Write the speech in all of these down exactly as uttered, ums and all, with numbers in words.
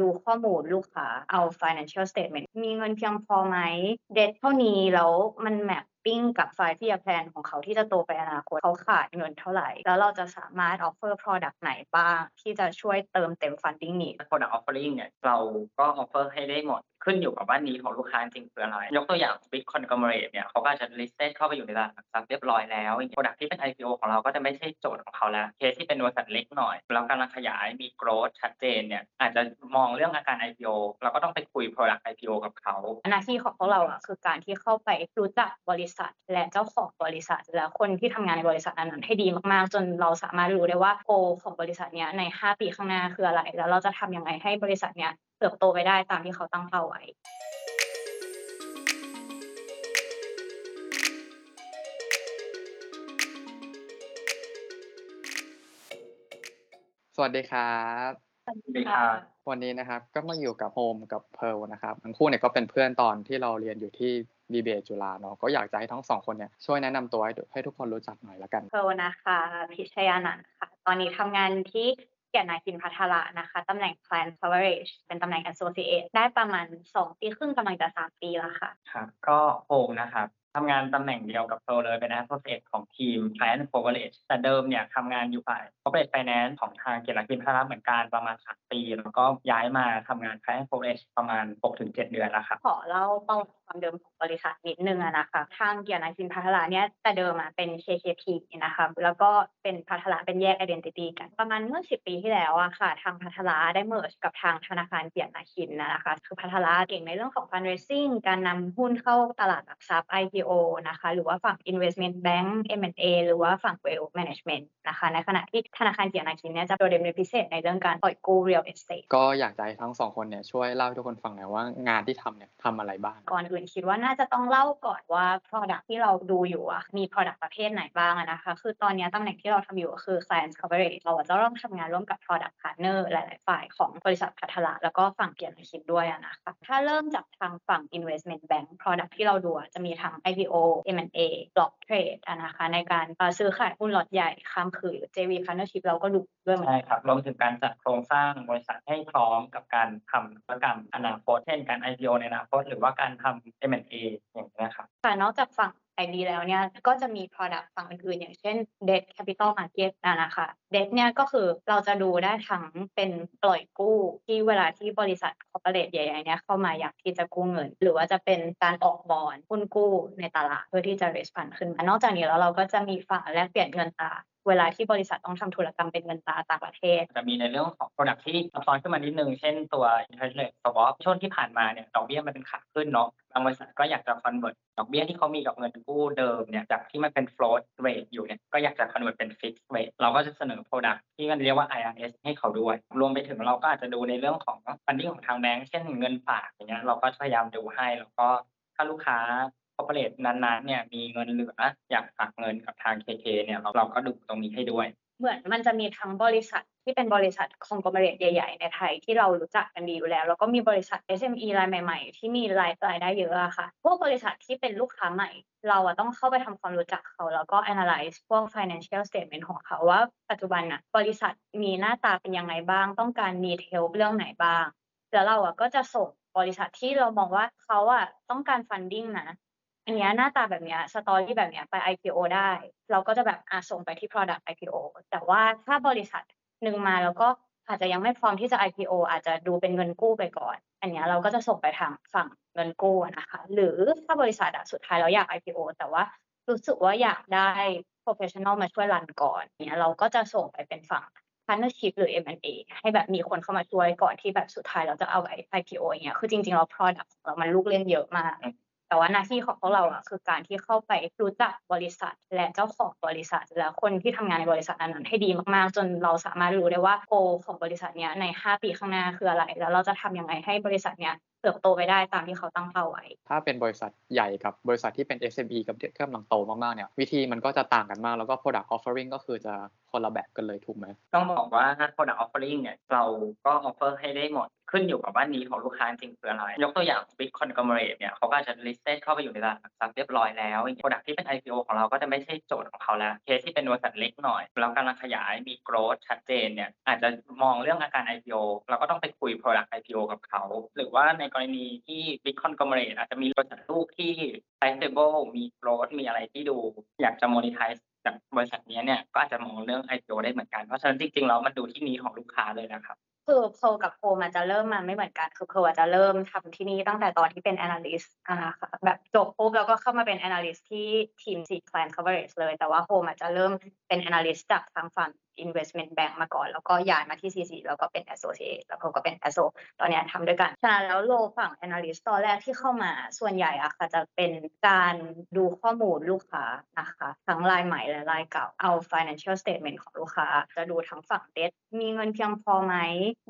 ดูข้อมูลลูกค้าเอา financial statement มีเงินเพียงพอไหม debt เท่านี้แล้วมันแมปปิ้งกับ five year plan ของเขาที่จะโตไปอนาคตเขาขาดเงินเท่าไหร่แล้วเราจะสามารถ offer product ไหนบ้างที่จะช่วยเติมเต็ม funding นี้ product offering เนี่ยเราก็ offer ให้ได้หมดขึ้นอยู่กับว่านี้ของลูกค้าจริงคืออะไรยกตัวอย่าง Big Conglomerate เนี่ยเขาก็จะ listed เข้าไปอยู่ในตลาดหลักทรัพย์เรียบร้อยแล้ว product ที่เป็น ไอ พี โอ ของเราก็จะไม่ใช่โจทย์ของเขาแล้วเคสที่เป็นบริษัทเล็กหน่อยแล้วกำลังขยายมี growth ชัดเจนเนี่ยอาจจะมองเรื่องอาการ ไอ พี โอ เราก็ต้องไปคุย product ไอ พี โอ กับเขาหน้าที่ของพวกเราอ่ะคือการที่เข้าไปรู้จักบริษัทและเจ้าของบริษัทและคนที่ทำงานในบริษัทนั้นให้ดีมากๆจนเราสามารถรู้ได้ว่า goal ของบริษัทเนี้ยในห้าปีข้างหน้าคืออะไรแล้วเราจะทำยังไงให้บริษัทเนี้ยเติบโตไปได้ตามที่เขาตั้งเป้าไว้สวัสดีครับสวัสดีครับวันนี้นะครับก็มาอยู่กับโฮมกับเพิร์ลนะครับทั้งคู่เนี่ยก็เป็นเพื่อนตอนที่เราเรียนอยู่ที่ดีเบตจุฬาเนาะก็อยากจะให้ทั้งสองคนเนี่ยช่วยแนะนำตัวให้ให้ทุกคนรู้จักหน่อยละกันเพิร์ลนะคะพิชยานันท์ค่ะตอนนี้ทำงานที่เกียรตินาคินพัทระนะคะตำแหน่ง Client Coverage เป็นตำแหน่ง Associate ได้ประมาณสองปีครึ่งกำลังจะสามปีแล้วค่ะครับก็โฮมนะครับทำงานตำแหน่งเดียวกับโซเลยเป็น Associate ของทีม Client Coverage แต่เดิมเนี่ยทำงานอยู่ฝ่าย Corporate Finance ของทางเกียรตินาคินพัทระเหมือนกันประมาณสามปีแล้วก็ย้ายมาทำงาน Client Coverage ประมาณ หกถึงเจ็ด เดือนแล้วครับขอเล่าประวัติความเดิมของบริษัทนิดนึงนะคะทางเกียรตินาคินพัทระเนี่ยแต่เดิมเป็น เค เค พี นะคะแล้วก็เป็นพัทระเป็นแยก Identity กันประมาณเมื่อสิบปีที่แล้วอะค่ะทางพัทระได้ merge กับทางธนาคารเกียรตินาคินนะคะคือพัทระเก่งในเรื่องของ fundraising การนำหุ้นเข้าตลาดหลักทรัพย์ ไอ พี โอ นะคะหรือว่าฝั่ง investment bank เอ็ม แอนด์ เอ หรือว่าฝั่ง wealth management นะคะในขณะที่ธนาคารเกียรตินาคินเนี่ยจะโดดเด่นเป็นพิเศษในเรื่องการปล่อยกู้ real estate ก็อยากจะให้ทั้งสองคนเนี่ยช่วยเล่าให้ทุกคนฟังหน่อยว่างานที่ทำเนี่ยทำอะไรบ้างก่อนอื่นคิดว่าน่าจะต้องเล่าก่อนว่า product ที่เราดูอยู่อะมี product ประเภทไหนบ้างนะคะคือตอนนี้ตำแหน่งที่เราทำอยู่ก็คือ client coverage เราจะต้องทำงานร่วมกับ product partner หลายๆฝ่ายของบริษัทพัทระแล้วก็ฝั่งเกียรตินาคินด้วยนะคะถ้าเริ่มจากทางฝั่ง investment bank product ที่เราดูจะมีทั้ง ไอ พี โอ เอ็ม แอนด์ เอ block trade นะคะในการซื้อขายหุ้นล็อตใหญ่ข้ามคืน เจ วี partnership เราก็ดูด้วยใช่ครับรวมถึงการจัดโครงสร้างบริษัทให้พร้อมกับการทำธุรกรรมอนาคตเช่นการ ไอ พี โอ ในอนาคตหรือว่าการทำ เอ็ม แอนด์ เอ อย่างนี้นะครับแต่นอกจากฝั่งไอ ดี แล้วเนี่ยก็จะมี product ฝั่งอื่นๆอย่างเช่น debt capital market นะคะ debt เนี่ยก็คือเราจะดูได้ทั้งเป็นปล่อยกู้ที่เวลาที่บริษัท corporate ใหญ่ๆเนี่ยเข้ามาอยากที่จะกู้เงินหรือว่าจะเป็นการออกบอนด์หุ้นกู้ในตลาดเพื่อที่จะ raise fund ขึ้นมานอกจากนี้แล้วเราก็จะมีฝั่งแลกเปลี่ยนเงินตราเวลาที่บริษัทต้องทำธุรกรรมเป็นเงินตราต่างประเทศจะมีในเรื่องของ product ที่ซับซ้อนขึ้นมานิดนึงเช่นตัว interest rate swap ช่วงที่ผ่านมาเนี่ยดอกเบี้ยมันเป็นขาขึ้นเนาะบางบริษัทก็อยากจะ convert ดอกเบี้ยที่เขามีกับเงินกู้เดิมเนี่ยจากที่มันเป็น float rate อยู่เนี่ยก็อยากจะ convert เป็น fixed rate เราก็จะเสนอ product ที่มันเรียกว่า ไอ อาร์ เอส ให้เขาด้วยรวมไปถึงเราก็อาจจะดูในเรื่องของ funding ของทางแบงก์เช่นเงินฝากอย่างเงี้ยเราก็พยายามดูให้แล้วก็ถ้าลูกค้าcorporate นานๆเนี่ยมีเงินเหลืออยากฝากเงินกับทาง เค เค เนี่ยเราเราก็ดูตรงนี้ให้ด้วยเหมือนมันจะมีทั้งบริษัทที่เป็นบริษัทคองโกลเมเรตใหญ่ๆในไทยที่เรารู้จักกันดีอยู่แล้วแล้วก็มีบริษัท เอส เอ็ม อี รายใหม่ๆที่มีรายรายได้เยอะอะค่ะพวกบริษัทที่เป็นลูกค้าใหม่เราอะต้องเข้าไปทำความรู้จักเขาแล้วก็ analyze พวก financial statement ของเขาว่าปัจจุบันอะบริษัทมีหน้าตาเป็นยังไงบ้างต้องการ need help เรื่องไหนบ้างแล้วเราอะก็จะส่งบริษัทที่เรามองว่าเขาอะต้องการ funding นะอันนี้หน้าตาแบบนี้สตอรี่แบบนี้ไป ไอ พี โอ ได้เราก็จะแบบอ่ะส่งไปที่ product ไอ พี โอ แต่ว่าถ้าบริษัทหนึ่งมาแล้วก็อาจจะยังไม่พร้อมที่จะ ไอ พี โอ อาจจะดูเป็นเงินกู้ไปก่อนอันนี้เราก็จะส่งไปทางฝั่งเงินกู้นะคะหรือถ้าบริษัทอ่ะสุดท้ายเราอยาก ไอ พี โอ แต่ว่ารู้สึกว่าอยากได้ professional มาช่วยรันก่อนเนี้ยเราก็จะส่งไปเป็นฝั่ง partnership หรือ เอ็ม แอนด์ เอ ให้แบบมีคนเข้ามาช่วยก่อนที่แบบสุดท้ายเราจะเอา ไอ พี โอ เงี้ยคือจริงๆเรา product ของเรามันลูกเล่นเยอะมากแต่ว่าหน้าที่ของพวกเราอ่ะคือการที่เข้าไปรู้จักบริษัทและเจ้าของบริษัทและคนที่ทำงานในบริษัทนั้นให้ดีมากๆจนเราสามารถรู้ได้ว่าโกของบริษัทเนี้ยในห้าปีข้างหน้าคืออะไรแล้วเราจะทำยังไงให้บริษัทเนี้ยเติบโตไปได้ตามที่เขาตั้งเป้าไว้ถ้าเป็นบริษัทใหญ่กับบริษัทที่เป็น เอส เอ็ม อี กับที่กำลังโตมากๆเนี่ยวิธีมันก็จะต่างกันมากแล้วก็ product offering ก็คือจะคนละแบบกันเลยถูกไหมต้องบอกว่า product offering เนี่ยเราก็ offer ให้ได้หมด ขึ้นอยู่กับว่านี้ของลูกค้าจริงคืออะไรยกตัวอย่าง Big Conglomerate เนี่ยเขาก็จะ listed เข้าไปอยู่ในตลาดหลักทรัพย์เรียบร้อยแล้วอย่าง product ที่เป็น ไอ พี โอ ของเราก็จะไม่ใช่โจทย์ของเขาแล้วเคสที่เป็นบริษัทเล็กหน่อยแล้วกำลังขยายมี growth ชัดเจนเนี่ยอาจจะมองเรื่องอาการ ไอ พี โอ เราก็ต้องไปคุย product ไอ พี โอ กับเขาหรือว่าในกรณีที่ Big Conglomerate อาจจะมีบริษัทลูกที่ sizable มี growth มีอะไรที่ดูอยากจะ monetizeจากบริษัทนี้เนี่ยก็อาจจะมองเรื่อง ไอ พี โอ ได้เหมือนกันเพราะฉะนั้นจริงๆแล้วมันดูที่นี้ของลูกค้าเลยนะครับคือโพลกับโพลมันจะเริ่มมาไม่เหมือนกันคือโพลอาจจะเริ่มทำที่นี่ตั้งแต่ตอนที่เป็น analyst อ่าแบบจบปุ๊บแล้วก็เข้ามาเป็น analyst ที่ทีม seed client coverage เลยแต่ว่าโพลอาจจะเริ่มเป็น analyst จากทางฝั่ง investment bank มาก่อนแล้วก็ย้ายมาที่ ซี ซี แล้วก็เป็น associate แล้วโพลก็เป็น asso ตอนนี้ทำด้วยกันฉะนั้นแล้วโลฝั่ง analyst ตอนแรกที่เข้ามาส่วนใหญ่อะค่ะจะเป็นการดูข้อมูลลูกค้านะคะทั้งรายใหม่และรายเก่าเอา financial statement ของลูกค้าจะดูทั้งฝั่ง debt มีเงินเพียงพอไหม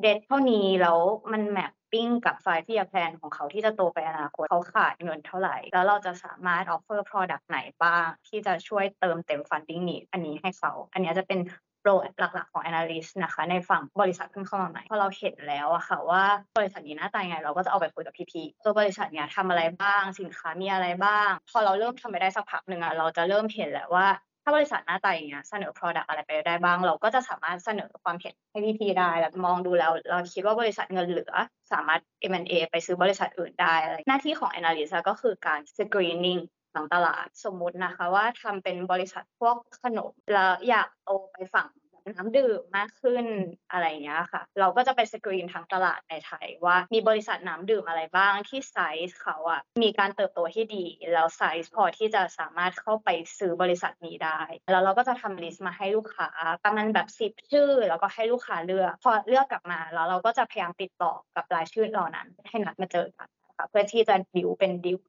เด็ดเท่านี้แล้วมันแมปปิ้งกับไฟล์ที่จะแพลนของเขาที่จะโตไปอนาคตเขาขาดเงินเท่าไหร่แล้วเราจะสามารถ offer product ไหนบ้างที่จะช่วยเติมเต็ม funding need อันนี้ให้เขาอันนี้จะเป็นโปรหลักๆของ analyst นะคะในฝั่งบริษัทเพิ่งเข้ามาใหม่พอเราเห็นแล้วอะค่ะว่าบริษัทนี้หน้าตายังไงเราก็จะเอาไปคุยกับพี่ๆเออบริษัทเนี้ยทำอะไรบ้างสินค้ามีอะไรบ้างพอเราเริ่มทำไปได้สักพักนึงอะเราจะเริ่มเห็นแล้วว่าถ้าบริษัทหน้าตาอย่างเงี้ยเสนอ product อะไรไปได้บ้างเราก็จะสามารถเสนอความเห็นให้พี่ๆได้แล้วมองดูแล้วเราคิดว่าบริษัทเงินเหลือสามารถ เอ็ม แอนด์ เอ ไปซื้อบริษัทอื่นได้อะไรหน้าที่ของ analyst ก็คือการ screening ของตลาดสมมุตินะคะว่าทำเป็นบริษัทพวกขนมแล้วอยากเอาไปฝั่งน้ำดื่มมากขึ้นอะไรอย่างเงี้ยค่ะเราก็จะไปสกรีนทั้งตลาดในไทยว่ามีบริษัทน้ำดื่มอะไรบ้างที่ไซส์เขาอ่ะมีการเติบโตที่ดีแล้วไซส์พอที่จะสามารถเข้าไปซื้อบริษัทนี้ได้แล้วเราก็จะทำลิสต์มาให้ลูกค้าประมาณแบบสิบชื่อแล้วก็ให้ลูกค้าเลือกพอเลือกกลับมาแล้วเราก็จะพยายามติดต่อกับรายชื่อเหล่านั้นให้นัดมาเจอกันเพื่อที่จะดิวเป็นดิว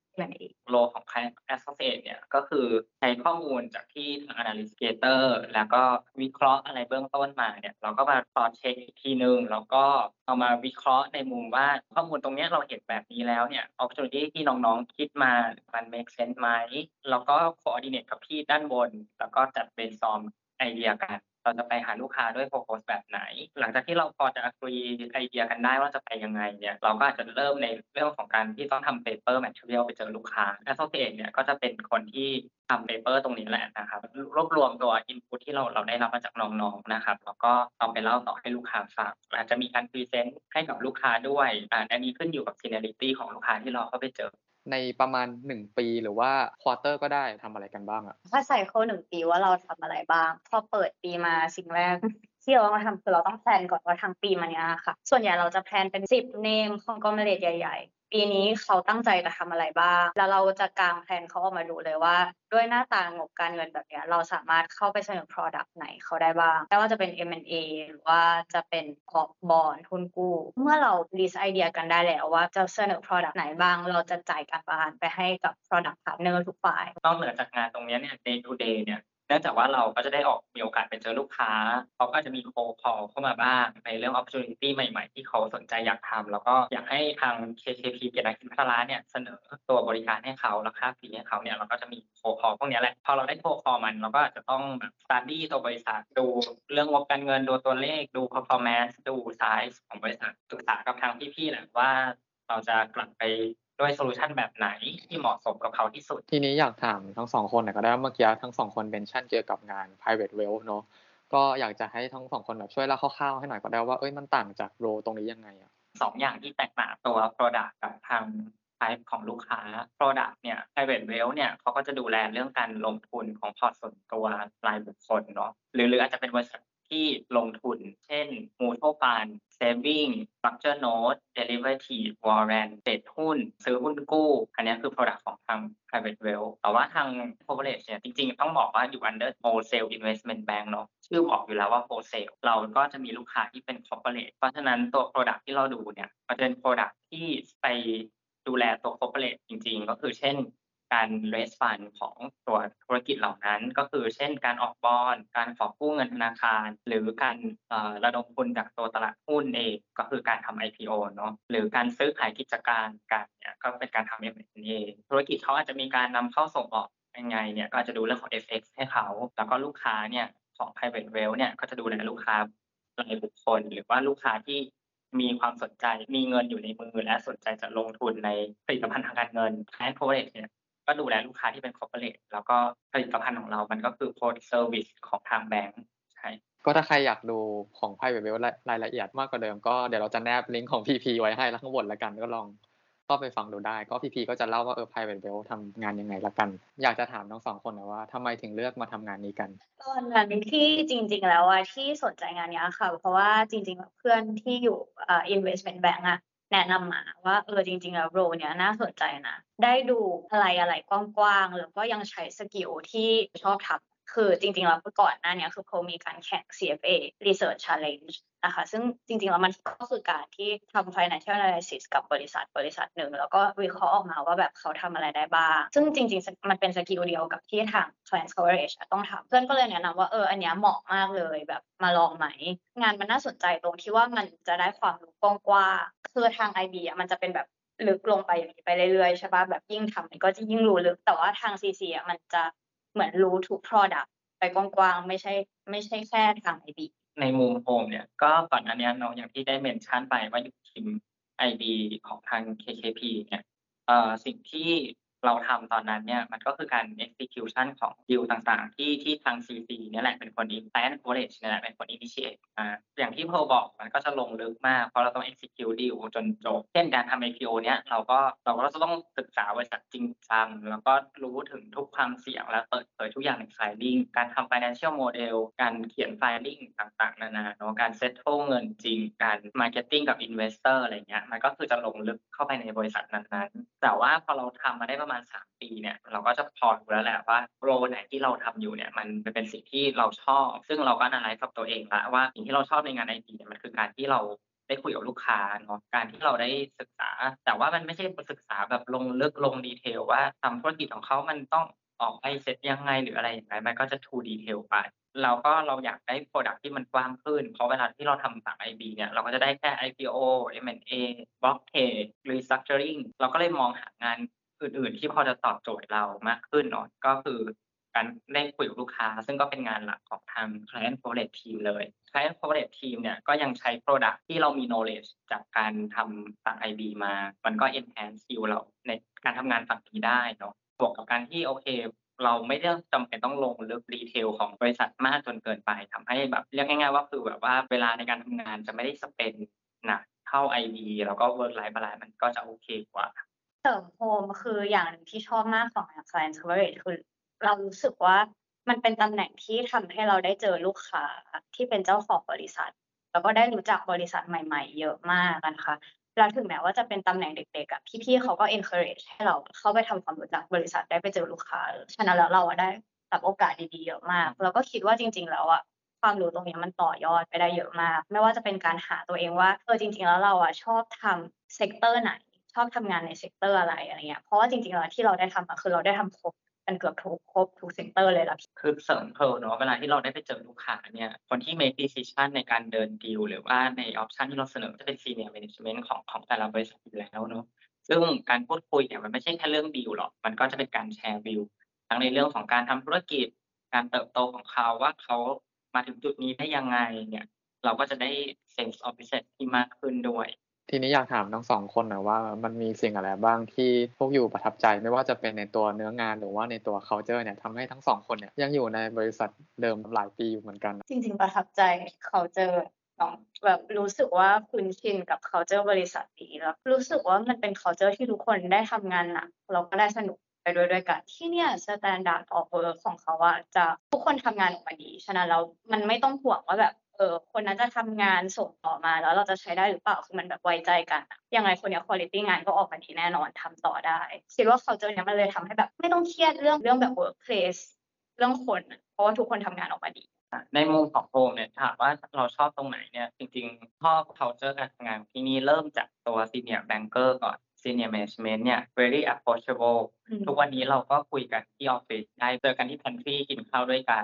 โลของ Client Associate เนี่ยก็คือใช้ข้อมูลจากที่ทาง Analyticator แล้วก็วิเคราะห์อะไรเบื้องต้นมาเนี่ยเราก็มาตรวจเช็คอีกทีนึงแล้วก็เอามาวิเคราะห์ในมุมว่าข้อมูลตรงนี้เราเห็นแบบนี้แล้วเนี่ย opportunity ที่น้องๆคิดมามัน make sense ไหมแล้วก็ coordinate กับพี่ด้านบนแล้วก็จัด brainstorm ไอเดียกันเราจะไปหาลูกค้าด้วยโปรโพสแบบไหนหลังจากที่เราพอจะคุยไอเดียกันได้ว่าจะไปยังไงเนี่ยเราก็อาจจะเริ่มในเรื่องของการที่ต้องทำเปเปอร์แมทริเอลไปเจอลูกค้าและตัวเองเนี่ยก็จะเป็นคนที่ทำเปเปอร์ตรงนี้แหละนะครับรวบรวมตัวอินพุตที่เราเราได้รับมาจากน้องๆนะครับแล้วก็เอาไปเล่าต่อให้ลูกค้าฟังอาจจะมีการพรีเซนต์ให้กับลูกค้าด้วยอันนี้ขึ้นอยู่กับซีเนียริตี้ของลูกค้าที่เราเข้าไปเจอในประมาณหนึ่งปีหรือว่าควอเตอร์ก็ได้ทำอะไรกันบ้างอะถ้าใส่เข้าหนึ่งปีว่าเราทำอะไรบ้างพอเปิดปีมาสิ่งแรกที่เราต้องทำคือเราต้องแพลนก่อนว่าทั้งปีมาเนี่ยค่ะส่วนใหญ่เราจะแพลนเป็นสิบเนมของกลุ่มเล็กใหญ่ๆปีนี้เขาตั้งใจจะทำอะไรบ้างแล้วเราจะกางแพลนเขาออกมาดูเลยว่าด้วยหน้าตางบการเงินแบบนี้เราสามารถเข้าไปเสนอ product ไหนเขาได้บ้างไม่ว่าจะเป็น เอ็ม แอนด์ เอ หรือว่าจะเป็นออกบอนทุนกู้เมื่อเรา list ไอเดียกันได้แล้วว่าจะเสนอ product ไหนบ้างเราจะจ่ายการบ้านไปให้กับ product partner ทุกฝ่ายนอกเหนือจากงานตรงนี้เนี่ย day to day เนี่ยเนื่องจากว่าเราก็จะได้ออกมีโอกาสไปเจอลูกค้าเขาก็จะมีโคคอลเข้ามาบ้างในเรื่อง opportunity ใหม่ๆที่เขาสนใจอยากทำแล้วก็อยากให้ทาง เค เค พี เกียรติคุณพัฒราเนี่ยเสนอตัวบริการให้เขาราคาฟรีให้เขาเนี่ยเราก็จะมีโคคอลพวกนี้แหละพอเราได้โคคอลมันเราก็อาจจะต้องแบบ study ตัวบริษัทดูเรื่องงบการเงินดูตัวเลขดู performance ดู size ของบริษัทศึกษากับทางพี่ๆแหละว่าเราจะกลับไปด้วยโซลูชันแบบไหนที่เหมาะสมกับเขาที่สุดทีนี้อยากถามทั้งสองคนหน่อยก็ได้เมื่อกี้ทั้งสองคนเมนชั่นเกี่ยวกับงาน private wealth เนาะก็อยากจะให้ทั้งสองคนแบบช่วยเล่าคร่าวๆให้หน่อยก็ได้ว่าเอ้ยมันต่างจากโรตรงนี้ยังไงอ่ะสองอย่างที่แตกต่างตัว product กับทาง type ของลูกค้า product เนี่ย private wealth เนี่ยเขาก็จะดูแลเรื่องการลงทุนของพอร์ตส่วนตัวรายบุคคลเนาะหรือหรืออาจจะเป็นบริษัทที่ลงทุนเช่น mutual fund saving structure note derivative warrant เทรดหุ้นซื้อหุ้นกู้อันนี้คือ product ของทาง private wealth แต่ว่าทาง corporate เนี่ยจริงๆต้องบอกว่าอยู่ under wholesale investment bank เนาะชื่อบอกอยู่แล้วว่า wholesale เราก็จะมีลูกค้าที่เป็น corporate เพราะฉะนั้นตัว product ที่เราดูเนี่ยมันเป็น product ที่ไปดูแลตัว corporate จริงๆก็คือเช่นการ raise fund ของตัวธุรกิจเหล่านั้นก็คือเช่นการออกบอนด์การขอกู้เงินธนาคารหรือการระดมทุนจากตัวตลาดหุ้นเองก็คือการทำ ไอ พี โอ เนาะหรือการซื้อขายกิจการการเนี่ยก็เป็นการทำ เอ็ม แอนด์ เอ ธุรกิจเขาอาจจะมีการนำเข้าส่งออกยังไงเนี่ยก็จะดูเรื่องของ เอฟ เอ็กซ์ ให้เขาแล้วก็ลูกค้าเนี่ยของ private wealth เนี่ยก็จะดูแลลูกค้ารายบุคคลหรือว่าลูกค้าที่ มีความสนใจมีเงินอยู่ในมือและสนใจจะลงทุนในผลิตภัณฑ์ทางการเงินแอนด์โปรเจกต์เนี่ยก็ดูแลลูกค้าที่เป็นคอร์เปอเรทแล้วก็ผลิตภัณฑ์ของเรามันก็คือโปรเซอร์วิสของทางแบงค์ใช่ก็ถ้าใครอยากดูของ Private Wealth รายละเอียดมากกว่าเดิมก็เดี๋ยวเราจะแนบลิงก์ของ พี พี ไว้ให้แล้วข้างบนละกันก็ลองก็ไปฟังดูได้ก็ พี พี ก็จะเล่าว่าเออ Private Wealth ทำงานยังไงละกันอยากจะถามทั้งสองคนนะว่าทำไมถึงเลือกมาทำงานนี้กันตอนนั้นที่จริงๆแล้วอ่ะที่สนใจงานนี้ค่ะเพราะว่าจริงๆเพื่อนที่อยู่เอ่อ Investment Bank อ่ะแนะนำมาว่าเออจริงๆแล้วโรเนี้ยน่าสนใจนะได้ดูอะไรอะไรกว้างๆแล้วก็ยังใช้สกิลที่ชอบทำคือจริงๆแล้วก่อนหน้านี้คือเขามีการแข่ง ซี เอฟ เอ Research Challenge นะคะซึ่งจริงๆแล้วมันก็คือการที่ทำ Financial Analysis กับบริษัทบริษัทหนึ่งแล้วก็วิเคราะห์ออกมาว่าแบบเขาทำอะไรได้บ้างซึ่งจริงๆมันเป็นสกิลเดียวกับที่ทาง Client Coverage ต้องทำเพื่อนก็เลยแนะนำว่าเอออันนี้เหมาะมากเลยแบบมาลองไหมงานมันน่าสนใจตรงที่ว่ามันจะได้ความรู้กว้างๆคือทาง ไอ บี มันจะเป็นแบบลึกลงไปอย่างนี้ไปเรื่อยๆใช่ป่ะแบบยิ่งทำมันก็จะยิ่งรู้ลึกแต่ว่าทาง ซี ซี มันจะเหมือนรู้ทุก product ไปกว้างๆไม่ใช่ไม่ใช่แค่ทาง ไอ บี ในมุมโฮมเนี่ยก็ก่อนหน้านี้น้องอย่างที่ได้เมนชั่นไปว่าอยู่ทีม ไอ บี ของทาง เค เค พี เนี่ยเอ่อสิ่งที่เราทำตอนนั้นเนี่ยมันก็คือการ execution ของ deal ต่างๆที่ที่ทาง ซี ซี เนี่ยแหละเป็นคน client coverage เนี่ยแหละเป็นคน initiate อ่าอย่างที่โพบอกมันก็จะลงลึกมากเพราะเราต้อง execute deal จนจบเช่นการทำ ไอ พี โอ เนี่ยเราก็เราก็จะต้องศึกษาบริษัทจริงจังแล้วก็รู้ถึงทุกความเสี่ยงและเปิดเผยทุกอย่างใน filing การทำ financial model การเขียน filing ต่างๆนานาเนาะการ settle เงินจริงการ marketing กับ investor อะไรเงี้ยมันก็คือจะลงลึกเข้าไปในบริษัทนั้นๆแต่ว่าพอเราทำมาได้ประมาณสามปีเนี่ยเราก็จะพอรู้แล้วแหละว่าโรไหนที่เราทำอยู่เนี่ยมันเป็นสิ่งที่เราชอบซึ่งเราก็analyzeกับตัวเองละว่าสิ่งที่เราชอบในงาน ไอ ที เนี่ยมันคือการที่เราได้คุยกับลูกค้าเนาะการที่เราได้ศึกษาแต่ว่ามันไม่ใช่ศึกษาแบบลงลึกลงดีเทลว่าทำธุรกิจของเขามันต้องออกไปเสร็จยังไงหรืออะไรอย่างไรมันก็จะ too detail ไปเราก็เราอยากได้ product ที่มันกว้างขึ้นเพราะเวลาที่เราทำต่าง ไอ บี เนี่ยเราก็จะได้แค่ ไอ พี โอ เอ็ม แอนด์ เอ block trade restructuring เราก็เลยมองหางานอื่นๆที่พอจะตอบโจทย์เรามากขึ้นเนาะก็คือการได้คุยกับลูกค้าซึ่งก็เป็นงานหลักของทาง Client Coverage Team เลย Client Coverage Team เนี่ยก็ยังใช้ product ที่เรามี knowledge จากการทำฝั่ง ไอ บี มามันก็ enhance skill เราในการทำงานฝั่งนี้ได้เนาะบวกกับการที่โอเคเราไม่ได้จำเป็นต้องลงลึกดีเทลของบริษัทมากจนเกินไปทำให้แบบเรียกง่ายๆว่าคือแบบว่าเวลาในการทำงานจะไม่ได้ spend หนักเท่า ไอ บี แล้วก็ work life balance มันก็จะโอเคกว่าเติมโฮมคืออย่างนึงที่ชอบมากของ Client Coverage คือเรารู้สึกว่ามันเป็นตำแหน่งที่ทำให้เราได้เจอลูกค้าที่เป็นเจ้าของบริษัทแล้วก็ได้รู้จักบริษัทใหม่ๆเยอะมากนะคะแล้วถึงแม้ว่าจะเป็นตำแหน่งเด็กๆอ่ะพี่ๆเขาก็ encourage ให้เราเข้าไปทำความรู้จักบริษัทได้ไปเจอลูกค้าฉะนั้นแล้วเราได้รับโอกาสดีๆเยอะมากเราก็คิดว่าจริงๆแล้วอ่ะความรู้ตรงนี้มันต่อยอดไปได้เยอะมากไม่ว่าจะเป็นการหาตัวเองว่าเออจริงๆแล้วเราอ่ะชอบทำเซกเตอร์ไหนชอบทำงานในเซกเตอร์อะไรอะไรเงี้ยเพราะว่าจริงๆแล้วที่เราได้ทำคือเราได้ทำครบกันเกือบทุกครบทุกเซกเตอร์เลยล่ะคือเสริมเพิ่มเนาะเวลาที่เราได้ไปเจอลูกค้าเนี่ยคนที่ make decision ในการเดินดีลหรือว่าในออปชันที่เราเสนอจะเป็น senior management ของของแต่ละบริษัทอยู่แล้วเนาะซึ่งการพูดคุยเนี่ยมันไม่ใช่แค่เรื่องดีลหรอกมันก็จะเป็นการแชร์วิวทั้งในเรื่องของการทำธุรกิจการเติบโตของเขาว่าเขามาถึงจุดนี้ได้ยังไงเนี่ยเราก็จะได้ sense of business ที่มากขึ้นด้วยทีนี้อยากถามทั้งสองคนนะว่ามันมีสิ่งอะไรบ้างที่พวกอยู่ประทับใจไม่ว่าจะเป็นในตัวเนื้องานหรือว่าในตัว culture เนี่ยทำให้ทั้งสองคนเนี่ยยังอยู่ในบริษัทเดิมหลายปีอยู่เหมือนกันจริงๆประทับใจ culture น้องแบบรู้สึกว่าคุ้นชินกับ culture บริษัทนี้แล้วรู้สึกว่ามันเป็น culture ที่ทุกคนได้ทำงานหนักแล้วก็ได้สนุกไปด้วยด้วยกันที่เนี่ย standard of work ของเขาว่าจะทุกคนทำงานออกมาดีฉะนั้นแล้วมันไม่ต้องห่วงว่าแบบเออคนนั้นจะทำงานส่งต่อมาแล้วเราจะใช้ได้หรือเปล่าคือมันแบบไว้ใจกันยังไงคนเนี้ยคุณภาพงานก็ออกมาดีแน่นอนทำต่อได้คิดว่าเขาเจอเนี้ยมันเลยทำให้แบบไม่ต้องเครียดเรื่องเรื่องแบบ workplace เรื่องคนเพราะว่าทุกคนทำงานออกมาดีในมุมของโฮมเนี่ยถามว่าเราชอบตรงไหนเนี่ยจริงๆชอบ culture การทำงานที่นี่เริ่มจากตัว senior banker ก่อน senior management เนี่ย very approachable ทุกวันนี้เราก็คุยกันที่ออฟฟิศได้เจอกันที่พันที่กินข้าวด้วยกัน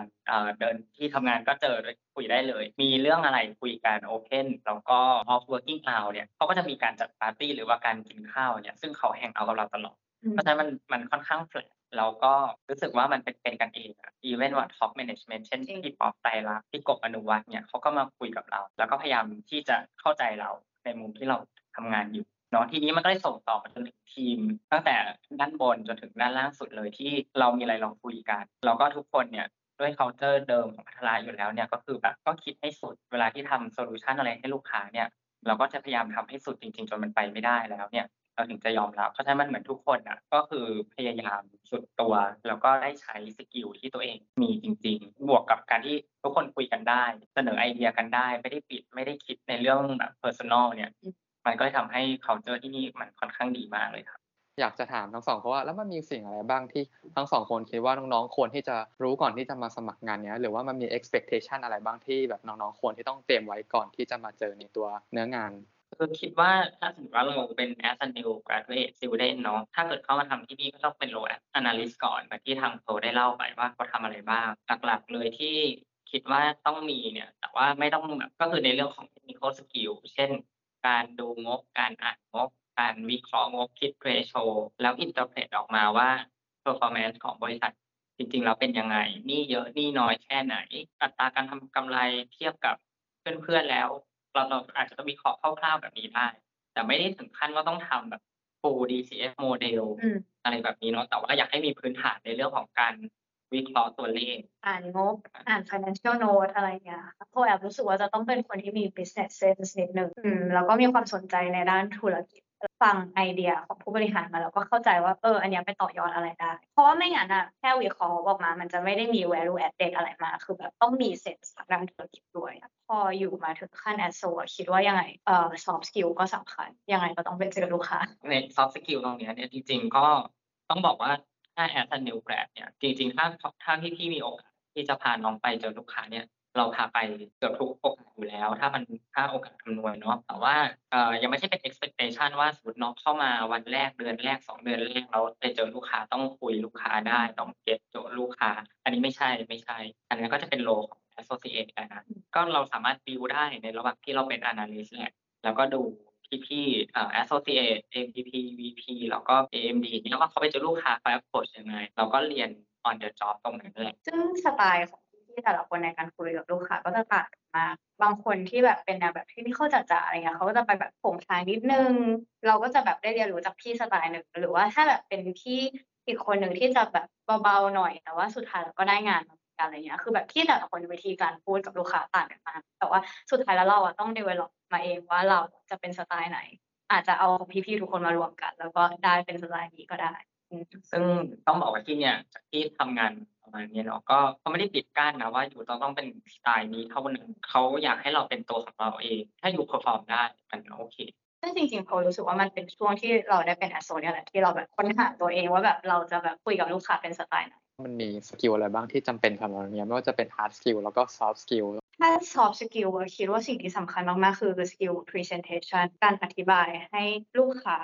เดินที่ทำงานก็เจอคุยได้เลยมีเรื่องอะไรคุยกันโอเพ่นแล้วก็ off working hour เนี่ยเขาก็จะมีการจัดปาร์ตี้หรือว่าการกินข้าวเนี่ยซึ่งเขาแฮงเอาท์กับเราตลอดเพราะฉะนั้นมันมันค่อนข้างแฟลตแล้วก็รู้สึกว่ามันเป็นเป็นกันเองอ่ะ even ว่า top management เช่นพี่ป๊อปไตรลักษณ์พี่กบอนุวัฒน์เนี่ยเขาก็มาคุยกับเราแล้วก็พยายามที่จะเข้าใจเรา ในมุมที่เราทำงานอยู่เนาะทีนี้มันก็ได้ส่งต่อไปจนถึงทีมตั้งแต่ด้านบนจนถึงด้านล่างสุดเลยที่เรามีอะไรลองคุยกันแล้วก็ทุกคนเนี่ยด้วย culture เดิมของพัฒนาอยู่แล้วเนี่ยก็คือแบบก็คิดให้สุดเวลาที่ทำโซลูชันอะไรให้ลูกค้าเนี่ยเราก็จะพยายามทำให้สุดจริงๆจนมันไปไม่ได้แล้วเนี่ยเราถึงจะยอมรับเพราะฉะนั้นมันเหมือนทุกคนอ่ะก็คือพยายามสุดตัวแล้วก็ได้ใช้สกิลที่ตัวเองมีจริงๆบวกกับการที่ทุกคนคุยกันได้เสนอไอเดียกันได้ไม่ได้ปิดไม่ได้คิดในเรื่องแบบ personal เนี่ยมันก็เลยทำให้ culture ที่นี่มันค่อนข้างดีมากเลยครับอยากจะถามทั้งสองเพราะว่าแล้วมันมีสิ่งอะไรบ้างที่ทั้งสองคนคิดว่าน้องๆควรที่จะรู้ก่อนที่จะมาสมัครงานเนี้ยหรือว่ามันมี expectation อะไรบ้างที่แบบน้องๆควรที่ต้องเตรียมไว้ก่อนที่จะมาเจอในตัวเนื้องานคือคิดว่าถ้าสมมติว่าเราเป็น as a new graduate student เนาะถ้าเกิดเข้ามาทำที่นี่ก็ต้องเป็น role analyst ก่อนแบบที่ทางโซได้เล่าไปว่าเขาทำอะไรบ้างหลักๆเลยที่คิดว่าต้องมีเนี่ยแต่ว่าไม่ต้องแบบก็คือในเรื่องของ technical skill เช่นการดูงบการอ่านงบการวิเคราะห์งบคิด ratio แล้ว interpret ออกมาว่า performance ของบริษัทจริงๆแล้วเป็นยังไงหนี้เยอะหนี้น้อยแค่ไหนอัตราการทำกำไรเทียบกับเพื่อนๆแล้วเราเราอาจจะต้องวิเคราะห์คร่าวๆแบบนี้ได้แต่ไม่ได้ถึงขั้นว่าต้องทำแบบ full ดี ซี เอฟ model อะไรแบบนี้เนาะแต่ว่าอยากให้มีพื้นฐานในเรื่องของการวิเคราะห์ตัวเลขอ่านงบอ่าน financial note อะไรอย่างเงี้ยโคแอบรู้สึกว่าจะต้องเป็นคนที่มี business sense นิดนึงแล้วก็มีความสนใจในด้านธุรกิจฟังไอเดียของผู้บริหารมาแล้วก็เข้าใจว่าเอออันนี้ไปต่อยอดอะไรได้เพราะว่าไม่งั้นอ่ะแค่วิเคราะห์ออกมามันจะไม่ได้มี value added อะไรมาคือแบบต้องมีเซนส์ด้านธุรกิจด้วยพออยู่มาถึงขั้นแอสโซคิดว่ายังไงเอ่อ soft skill ก็สำคัญยังไงก็ต้องไปเจอลูกค้าใน soft skill ตรงนี้เนี่ยจริงๆก็ต้องบอกว่าถ้าแอสเซนนิวแกรดเนี่ยจริงๆถ้าถ้าพี่ๆมีโอกาสที่จะพาน้องไปเจอลูกค้าเนี่ยเราพาไปเกือบทุกโอกาสอยู่แล้วถ้ามันถ้าโอกาสคำนวณเนาะแต่ว่าเอ่อยังไม่ใช่เป็น expectation ว่าสมมติน้องเข้ามาวันแรกเดือนแรกสองเดือนแรกเราไปเจอลูกค้าต้องคุยลูกค้าได้ต้องเก็ตโจทย์ลูกค้าอันนี้ไม่ใช่ไม่ใช่อันนั้นก็จะเป็นโลของ associate นะก็เราสามารถ build ได้ในระหว่างที่เราเป็น analyst แหละแล้วก็ดูพี่ๆเอ่อ associate เอ็ม พี พี วี พี แล้วก็ เอ เอ็ม ดี นี่แล้วก็เขาไปเจอลูกค้าไป approach ยังไงเราก็เรียน on the job ตรงนั้นแหละซึ่งสไตล์ที่แต่ละคนในการคุยกับลูกค้าก็จะต่างกันมากบางคนที่แบบเป็นแนวแบบที่นี่เขาจะจ่าอะไรเงี้ยเขาก็จะไปแบบผงชายนิดนึงเราก็จะแบบได้เรียนรู้จากพี่สไตล์หนึ่งหรือว่าถ้าแบบเป็นพี่อีกคนหนึ่งที่จะแบบเบาๆหน่อยแต่ว่าสุดท้ายเราก็ได้งานอะไรเงี้ยคือแบบที่แต่ละคนวิธีการพูดกับลูกค้าต่างกันมากแต่ว่าสุดท้ายแล้วเราอะต้อง develop มาเองว่าเราจะเป็นสไตล์ไหนอาจจะเอาพี่ๆทุกคนมารวมกันแล้วก็ได้เป็นสไตล์นี้ก็ได้ซึ่งต้องบอกว่าที่เนี่ยจากที่ทำงานประมาณนี้เนาะก็เขาไม่ได้ปิดกั้นนะว่าอยู่ต้องต้องเป็นสไตล์นี้เท่านั้นเขาอยากให้เราเป็นตัวของเราเองถ้าอยู่เพอร์ฟอร์มได้มันโอเคซึ่งจริงๆเขารู้สึกว่ามันเป็นช่วงที่เราได้เป็นแอสโซเนี่ยแหละที่เราแบบค้นหาตัวเองว่าแบบเราจะแบบคุยกับลูกค้าเป็นสไตล์ไหนมันมีสกิลอะไรบ้างที่จำเป็นสำหรับเนี้ยไม่ว่าจะเป็น hard skill แล้วก็ soft skill ถ้า soft skill คิดว่าสิ่งที่สำคัญมากๆคือสกิล presentation การอธิบายให้ลูกค้า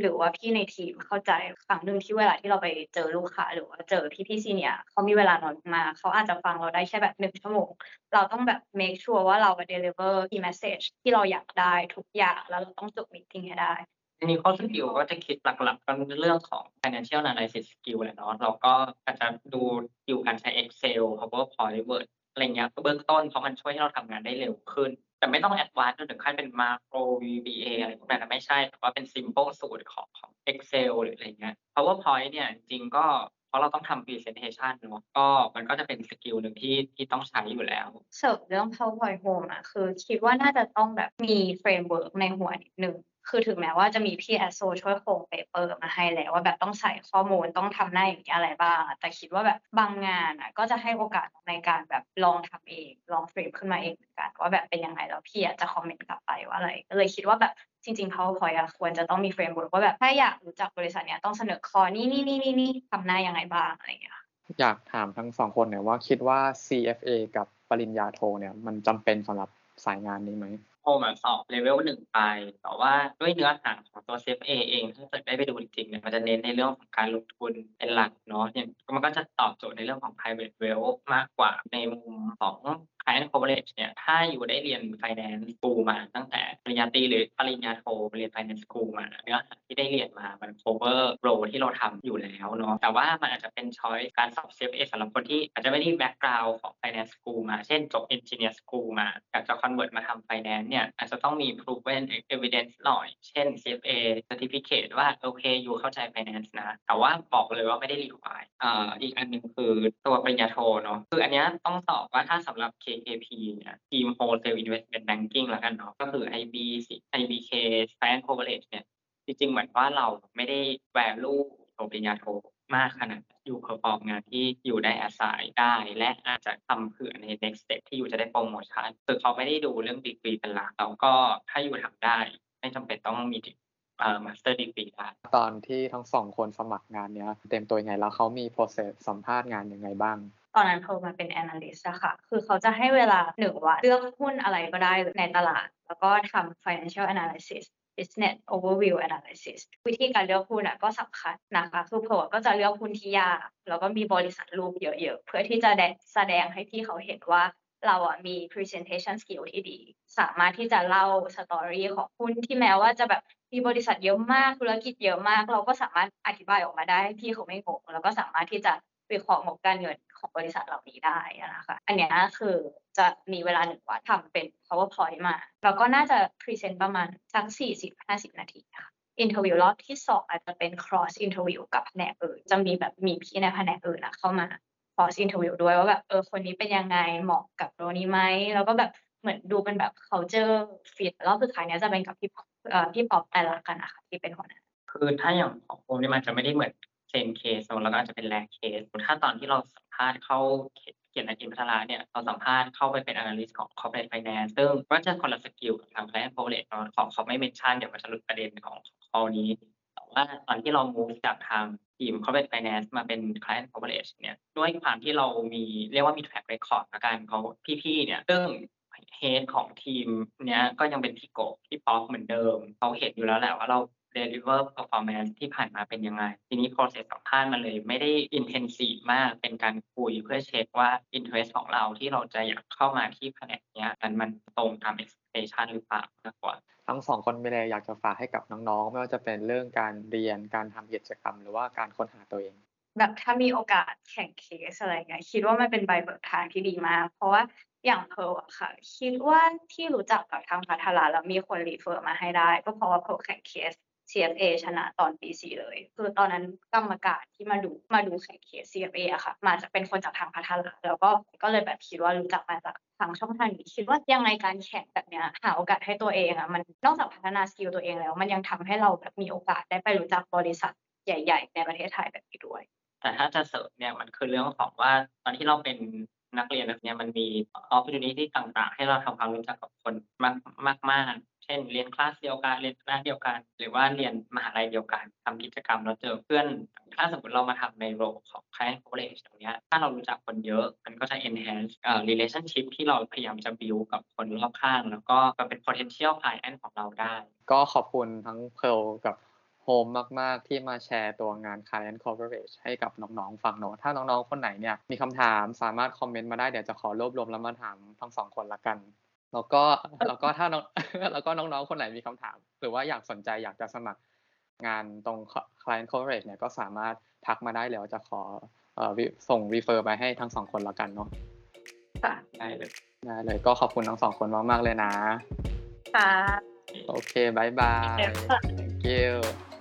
หรือว่าพี่ในทีมเข้าใจครั้งหนึ่งที่เวลาที่เราไปเจอลูกค้าหรือว่าเจอพี่พี่ซีเนียเขามีเวลาน้อยมากเขาอาจจะฟังเราได้แค่แบบหนึ่งชั่วโมงเราต้องแบบ make sure ว่าเรา deliver key message ที่เราอยากได้ทุกอย่างแล้วเราต้องจบ meeting ให้ได้อันนี้ข้อสกิลก็จะคิดหลักๆก็เรื่องของ financial analysis skill แหละเนาะเราก็อาจจะดูสกิลการใช้ Excel PowerPoint Word อะไรเงี้ยเบื้องต้นเพราะมันช่วยให้เราทำงานได้เร็วขึ้นแต่ไม่ต้องแอดวานซ์จนถึงขั้นเป็น macro วี บี เอ อะไรพวกนั้นไม่ใช่แต่ว่าเป็น simple สูตรของของ Excel หรืออะไรเงี้ย PowerPoint เนี่ยจริงก็เพราะเราต้องทำ presentation เนาะก็มันก็จะเป็นสกิลหนึ่งที่ที่ต้องใช้อยู่แล้วเสริมเรื่อง PowerPoint Home อ่ะคือคิดว่าน่าจะต้องแบบมี framework ในหัวนิดนึงคือถึงแม้ว่าจะมีพี่แอสโซช่วยโครงเปเปอร์มาให้แล้วว่าแบบต้องใส่ข้อมูลต้องทำหน้าอย่างนี้อะไรบ้างแต่คิดว่าแบบบางงานอ่ะก็จะให้โอกาสในการแบบลองทำเองลองเฟรมขึ้นมาเองเหมือนกันว่าแบบเป็นยังไงแล้วพี่จะคอมเมนต์กลับไปว่าอะไรก็เลยคิดว่าแบบจริงๆ PowerPoint อ่ะควรจะต้องมีเฟรมเวิร์คว่าแบบถ้าอยากรู้จักบริษัทเนี้ยต้องเสนอข้อนี่นี่นี่นี่นี่ทำหน้ายังไงบ้างอะไรอย่างเงี้ยอยากถามทั้งสองคนหน่อยว่าคิดว่า ซี เอฟ เอ กับปริญญาโทเนี่ยมันจำเป็นสำหรับสายงานนี้ไหมโทรมาสอบเลเวลหนึ่งไปแต่ว่าด้วยเนื้อหาของตัว ซี เอฟ เอ เองถ้าเกิดได้ไปดูจริงๆเนี่ยมันจะเน้นในเรื่องของการลงทุนเป็นหลักเนาะอย่างมันก็จะตอบโจทย์ในเรื่องของ private wealth มากกว่าในมุมของ Client Coverage เนี่ยถ้าอยู่ได้เรียน Finance School มาตั้งแต่ปริญญาตรีหรือปริญญาโทเรียน Finance School มาเนื้อหาที่ได้เรียนมามัน cover role ที่เราทำอยู่แล้วเนาะแต่ว่ามันอาจจะเป็น choice การสอบ ซี เอฟ เอ สำหรับคนที่อาจจะไม่ได้ background ของ Finance School มาเช่นจบ Engineer School มาอยากจะ convert มาทำ Finance เนี่ยอาจจะต้องมี proven evidence หน่อยเช่น ซี เอฟ เอ Certificate ว่าโอเคอยู่เข้าใจ Finance นะแต่ว่าบอกเลยว่าไม่ได้ require อ่าอีกอันนึงคือตัวปริญญาโทเนาะคืออันเนี้ยต้องสอบว่าถ้าสำหรับ เค เค พี เนี่ยทีม Wholesale Investment Banking แล้วกันเนาะก็คือ ไอ บี ซี ไอ บี เค Client Coverage เนี่ยจริงๆเหมือนว่าเราไม่ได้ value ตัวปริญญาโทมากขนาดอยู่ประกอบงานที่อยู่ได้อาศัยได้และอาจจะทำเผื่อใน next step ที่อยู่จะได้โปรโมชั่นคือเขาไม่ได้ดูเรื่อง degree เป็นหลักแล้วก็ถ้าอยู่ทำได้ไม่จำเป็นต้องมีเอ่อ master degree ได้ตอนที่ทั้งสองคนสมัครงานเนี้ยเต็มตัวยังไงแล้วเขามี process สัมภาษณ์งานยังไงบ้างตอนนั้นโทรมาเป็น analyst อะค่ะคือเขาจะให้เวลาหนึ่งวันเลือกหุ้นอะไรก็ได้ในตลาดแล้วก็ทำ financial analysis business overview analysis วิธีการเลือกหุ้นอะก็สำคัญนะคะคือเผอก็จะเลือกหุ้นที่ยากแล้วก็มีบริษัทรูปเยอะๆเพื่อที่จะแสดงให้พี่เขาเห็นว่าเราอะมี presentation skill ที่ดีสามารถที่จะเล่า story ของหุ้นที่แม้ว่าจะแบบมีบริษัทเยอะมากธุรกิจเยอะมากเราก็สามารถอธิบายออกมาได้ให้พี่เขาไม่งงแล้วก็สามารถที่จะวิเคราะห์งบการเงินของบริษัทเหล่านี้ได้นะคะอันนี้คือจะมีเวลาหนึ่งวันทำเป็น PowerPoint มาแล้วก็น่าจะ present ประมาณสัก สี่สิบถึงห้าสิบ นาทีค่ะอินเทอร์วิวรอบที่สองอาจจะเป็น cross interview กับแผนกอื่นจะมีแบบมีพี่ในแผนกอื่นนะเข้ามา cross interview ด้วยว่าแบบเออคนนี้เป็นยังไงเหมาะกับโรนี้ไหมแล้วก็แบบเหมือนดูเป็นแบบ culture fit แล้วสุดท้ายเนี้ยจะเป็นกับพี่เอ่อพี่ป๊อปแต่ละกันนะคะที่เป็นหัวหน้าคือถ้าอย่างของผมนี่มันจะไม่ได้เหมือนเซมเคสแล้วก็อาจจะเป็นแรกเคสถ้าตอนที่เราสัมภาษณ์เข้าเกียรติอาชีพพัฒนาเนี่ยเราสัมภาษณ์เข้าไปเป็น analyst ของ corporate finance ซึ่งก็จะคนละสกิลกับทาง client coverage เนาะของเขาไม่ mention เดี๋ยวมันจะหลุดประเด็นของ call นี้แต่ว่าตอนที่เรา move จากทางทีม corporate finance มาเป็น client coverage เนี่ยด้วยความที่เรามีเรียกว่ามี track record ละกันเขาพี่ๆเนี่ยซึ่งเฮดของทีมเนี้ยก็ยังเป็นพี่โกพี่ป๊อกเหมือนเดิมเขาเห็นอยู่แล้วแหละว่าเราdeliver performance ที่ผ่านมาเป็นยังไงทีนี้ process สัมภาษณ์มันเลยไม่ได้ intensive มากเป็นการคุยเพื่อเช็คว่า interest ของเราที่เราจะอยากเข้ามาที่แผนกเนี้ยมันมันตรงตาม expectation หรือเปล่ามากกว่าทั้งสองคนมีอะไรอยากจะฝากให้กับน้องๆไม่ว่าจะเป็นเรื่องการเรียนการทำกิจกรรมหรือว่าการค้นหาตัวเองแบบถ้ามีโอกาสแข่งเคสอะไรเงี้ยคิดว่ามันเป็นใบเบิกทางที่ดีมากเพราะว่าอย่างเพลอะค่ะคิดว่าที่รู้จักกับทางพัฒนาแล้วมีคนรีเฟอร์มาให้ได้ก็เพราะว่าเพลแข่งเคส ซี เอฟ เอ ชนะตอนปีสี่เลยคือตอนนั้นกรรมการที่มาดูมาดูแข่งเคส ซี เอฟ เอ อะค่ะมาจะเป็นคนจากทางพัฒนาแล้วก็ก็เลยแบบคิดว่ารู้จักมาจากทางช่องทางนี้คิดว่ายังไงการแข่งแบบเนี้ยหาโอกาสให้ตัวเองอะมันนอกจากพัฒนาสกิลตัวเองแล้วมันยังทำให้เราแบบมีโอกาสได้ไปรู้จักบริษัทใหญ่ๆในประเทศไทยแบบนี้ด้วยแต่ถ้าจะเสริมเนี่ยมันคือเรื่องของว่าตอนที่เราเป็นนักเรียนแบบนี้มันมี opportunity ต่างๆให้เราทำความรู้จักกับคนมากๆเช่นเรียนคลาสเดียวกันเรียนคณะเดียวกันหรือว่าเรียนมหาลัยเดียวกันทำกิจกรรมเราเจอเพื่อนถ้าสมมติเรามาทำในโรของ Client Coverage ตรงนี้ถ้าเรารู้จักคนเยอะมันก็จะ enhance เอ่อ relationship ที่เราพยายามจะ build กับคนรอบข้างแล้วก็เป็น potential client ของเราได้ก็ขอบคุณทั้ง Pearl กับโฮมมากๆที่มาแชร์ตัวงาน Client Coverage ให้กับน้องๆฟังเนาะถ้าน้องๆคนไหนเนี่ยมีคำถามสามารถคอมเมนต์มาได้เดี๋ยวจะขอรวบรวมแล้วมาถามทั้งสองคนละกันแล้วก็แล้วก็ถ้าน้องแล้วก็น้องๆคนไหนมีคำถามหรือว่าอยากสนใจอยากจะสมัครงานตรง Client Coverage เนี่ยก็สามารถทักมาได้แล้วจะขอเอ่อส่ง refer ไปให้ทั้งสองคนละกันเนาะค่ะได้เลยได้เลยก็ขอบคุณทั้งสองคนมากๆเลยนะค่ะโอเคบ๊ายบาย thank you